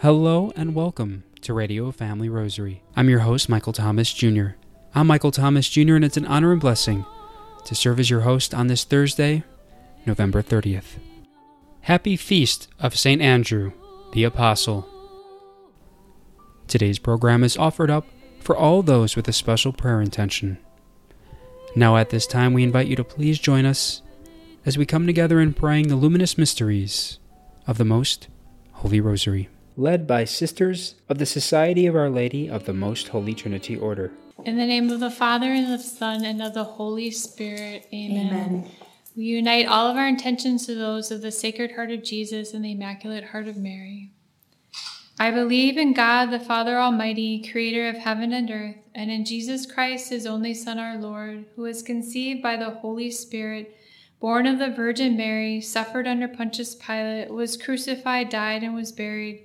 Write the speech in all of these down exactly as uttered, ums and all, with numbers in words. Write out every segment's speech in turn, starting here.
Hello and welcome to Radio Family Rosary. I'm your host, Michael Thomas Junior I'm Michael Thomas Junior, and it's an honor and blessing to serve as your host on this Thursday, November thirtieth. Happy Feast of Saint Andrew, the Apostle. Today's program is offered up for all those with a special prayer intention. Now at this time, we invite you to please join us as we come together in praying the luminous mysteries of the Most Holy Rosary. Led by Sisters of the Society of Our Lady of the Most Holy Trinity Order. In the name of the Father, and of the Son, and of the Holy Spirit, amen. amen. We unite all of our intentions to those of the Sacred Heart of Jesus and the Immaculate Heart of Mary. I believe in God, the Father Almighty, creator of heaven and earth, and in Jesus Christ, his only Son, our Lord, who was conceived by the Holy Spirit, born of the Virgin Mary, suffered under Pontius Pilate, was crucified, died, and was buried.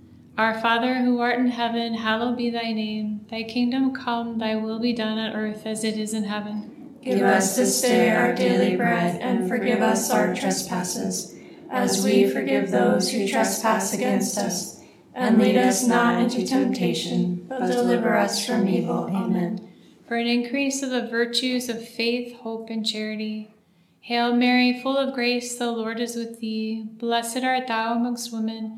Our Father, who art in heaven, hallowed be thy name. Thy kingdom come, thy will be done on earth as it is in heaven. Give us this day our daily bread, and forgive us our trespasses, as we forgive those who trespass against us. And lead us not into temptation, but deliver us from evil. Amen. For an increase of the virtues of faith, hope, and charity. Hail Mary, full of grace, the Lord is with thee. Blessed art thou amongst women,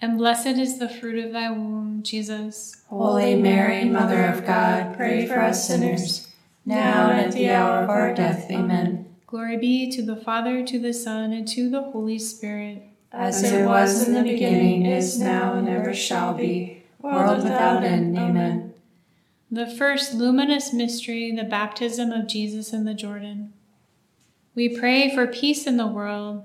and blessed is the fruit of thy womb, Jesus. Holy Mary, Mother of God, pray for us sinners, now and at the hour of our death. Amen. Glory be to the Father, to the Son, and to the Holy Spirit. As it was in the beginning, is now, and ever shall be, world without end. Amen. The first luminous mystery, the baptism of Jesus in the Jordan. We pray for peace in the world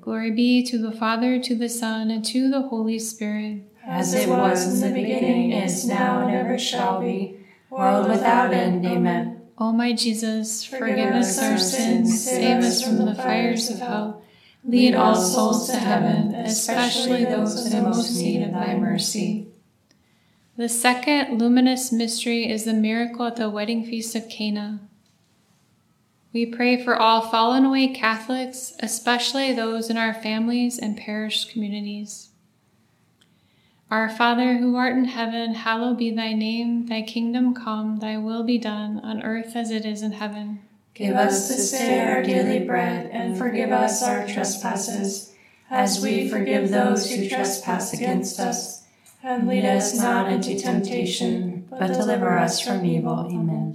Glory be to the Father, to the Son, and to the Holy Spirit. As it was in the beginning, is now, and ever shall be, world without end. Amen. O my Jesus, forgive us our sins, save us from the fires of hell. Lead all souls to heaven, especially those in most need of thy mercy. The second luminous mystery is the miracle at the wedding feast of Cana. We pray for all fallen away Catholics, especially those in our families and parish communities. Our Father, who art in heaven, hallowed be thy name. Thy kingdom come, thy will be done, on earth as it is in heaven. Give us this day our daily bread, and forgive us our trespasses, as we forgive those who trespass against us. And lead us not into temptation, but deliver us from evil. Amen.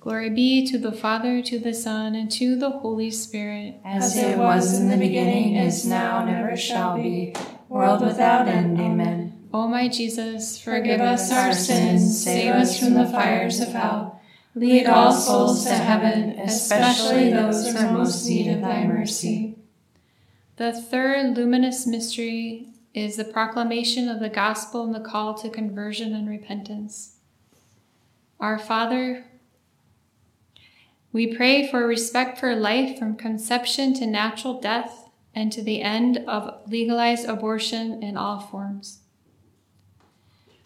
Glory be to the Father, to the Son, and to the Holy Spirit. As it was in the beginning, is now, and ever shall be, world without end. Amen. O my Jesus, forgive us our sins, save us from the fires of hell. Lead all souls to heaven, especially those who are most in need of thy mercy. The third luminous mystery is the proclamation of the gospel and the call to conversion and repentance. Our Father, we pray for respect for life from conception to natural death and to the end of legalized abortion in all forms.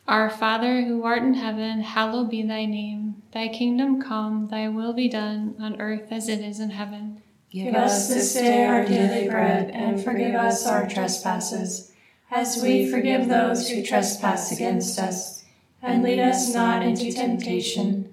Our Father, who art in heaven, hallowed be thy name. Thy kingdom come, thy will be done on earth as it is in heaven. Give us this day our daily bread, and forgive us our trespasses, as we forgive those who trespass against us. And lead us not into temptation,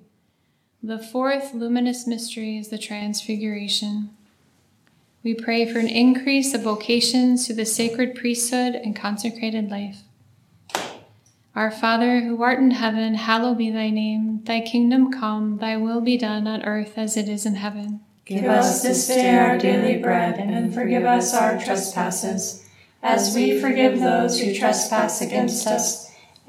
The fourth luminous mystery is the Transfiguration. We pray for an increase of vocations to the sacred priesthood and consecrated life. Our Father, who art in heaven, hallowed be thy name. Thy kingdom come, thy will be done on earth as it is in heaven. Give us this day our daily bread, and forgive us our trespasses, as we forgive those who trespass against us.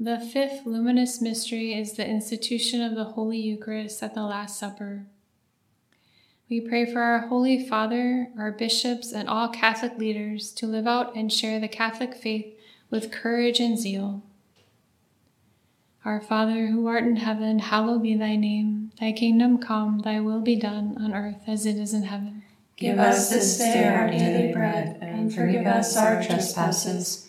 The fifth luminous mystery is the institution of the Holy Eucharist at the Last Supper. We pray for our Holy Father, our bishops, and all Catholic leaders to live out and share the Catholic faith with courage and zeal. Our Father, who art in heaven, hallowed be thy name. Thy kingdom come, thy will be done on earth as it is in heaven. Give us this day our daily bread, and forgive us our trespasses,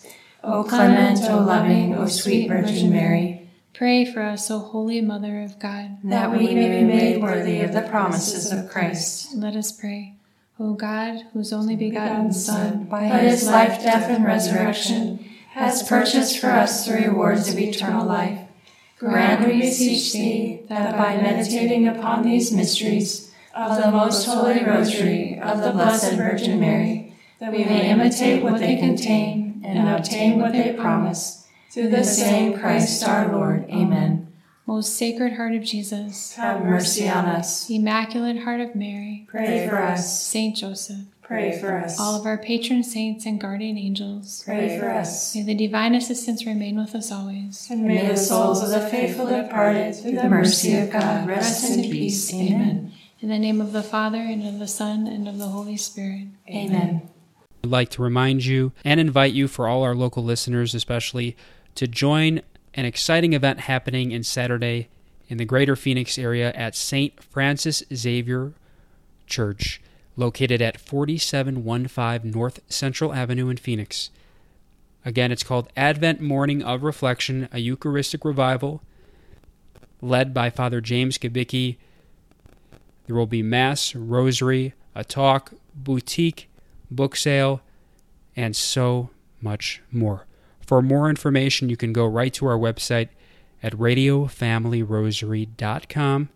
O clement, O loving, O sweet Virgin Mary, Pray for us, O Holy Mother of God, that we may be made worthy of the promises of Christ. Let us pray. O God, whose only begotten Son, by his life, death, and resurrection, has purchased for us the rewards of eternal life, grant, we beseech thee, that by meditating upon these mysteries of the Most Holy Rosary of the Blessed Virgin Mary, that we may imitate what they contain and obtain what they promise. Through the same Christ our Lord. Amen. Most Sacred Heart of Jesus, have mercy on us. Immaculate Heart of Mary, pray for us. Saint Joseph, pray for us. All of our patron saints and guardian angels, pray for us. May the divine assistance remain with us always. And may the souls of the faithful departed, through the mercy of God, rest in peace. Amen. In the name of the Father, and of the Son, and of the Holy Spirit. Amen. I'd like to remind you and invite you, for all our local listeners especially, to join an exciting event happening in Saturday in the greater Phoenix area at Saint Francis Xavier Church, located at forty-seven fifteen North Central Avenue in Phoenix. Again, it's called Advent Morning of Reflection, a Eucharistic Revival, led by Father James Kubicki. There will be Mass, Rosary, a talk, boutique, book sale, and so much more. For more information, you can go right to our website at radio family rosary dot com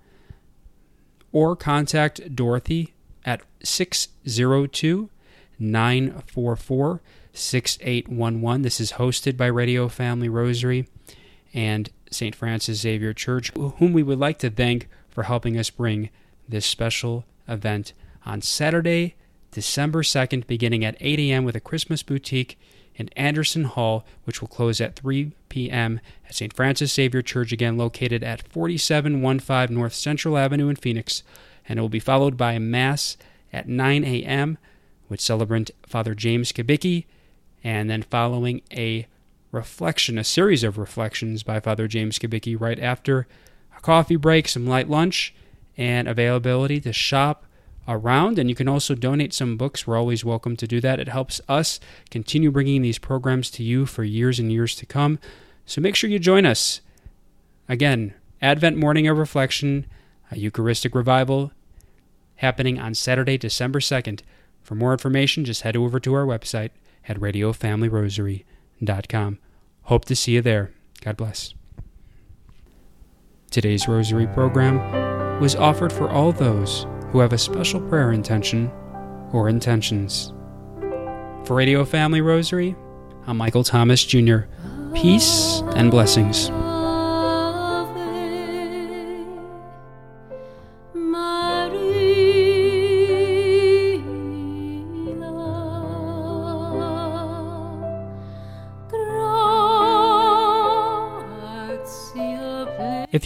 or contact Dorothy at six oh two, nine four four, six eight one one. This is hosted by Radio Family Rosary and Saint Francis Xavier Church, whom we would like to thank for helping us bring this special event on Saturday, December second, beginning at eight a.m. with a Christmas boutique in Anderson Hall, which will close at three p.m. at Saint Francis Xavier Church, again located at forty-seven fifteen North Central Avenue in Phoenix, and it will be followed by Mass at nine a.m. with celebrant Father James Kubicki, and then following a reflection, a series of reflections by Father James Kubicki right after, a coffee break, some light lunch, and availability to shop around, and you can also donate some books. We're always welcome to do that. It helps us continue bringing these programs to you for years and years to come. So make sure you join us. Again, Advent Morning of Reflection, a Eucharistic Revival, happening on Saturday, December second. For more information, just head over to our website at radio family rosary dot com. Hope to see you there. God bless. Today's Rosary program was offered for all those who have a special prayer intention or intentions. For Radio Family Rosary, I'm Michael Thomas Junior Peace and blessings. If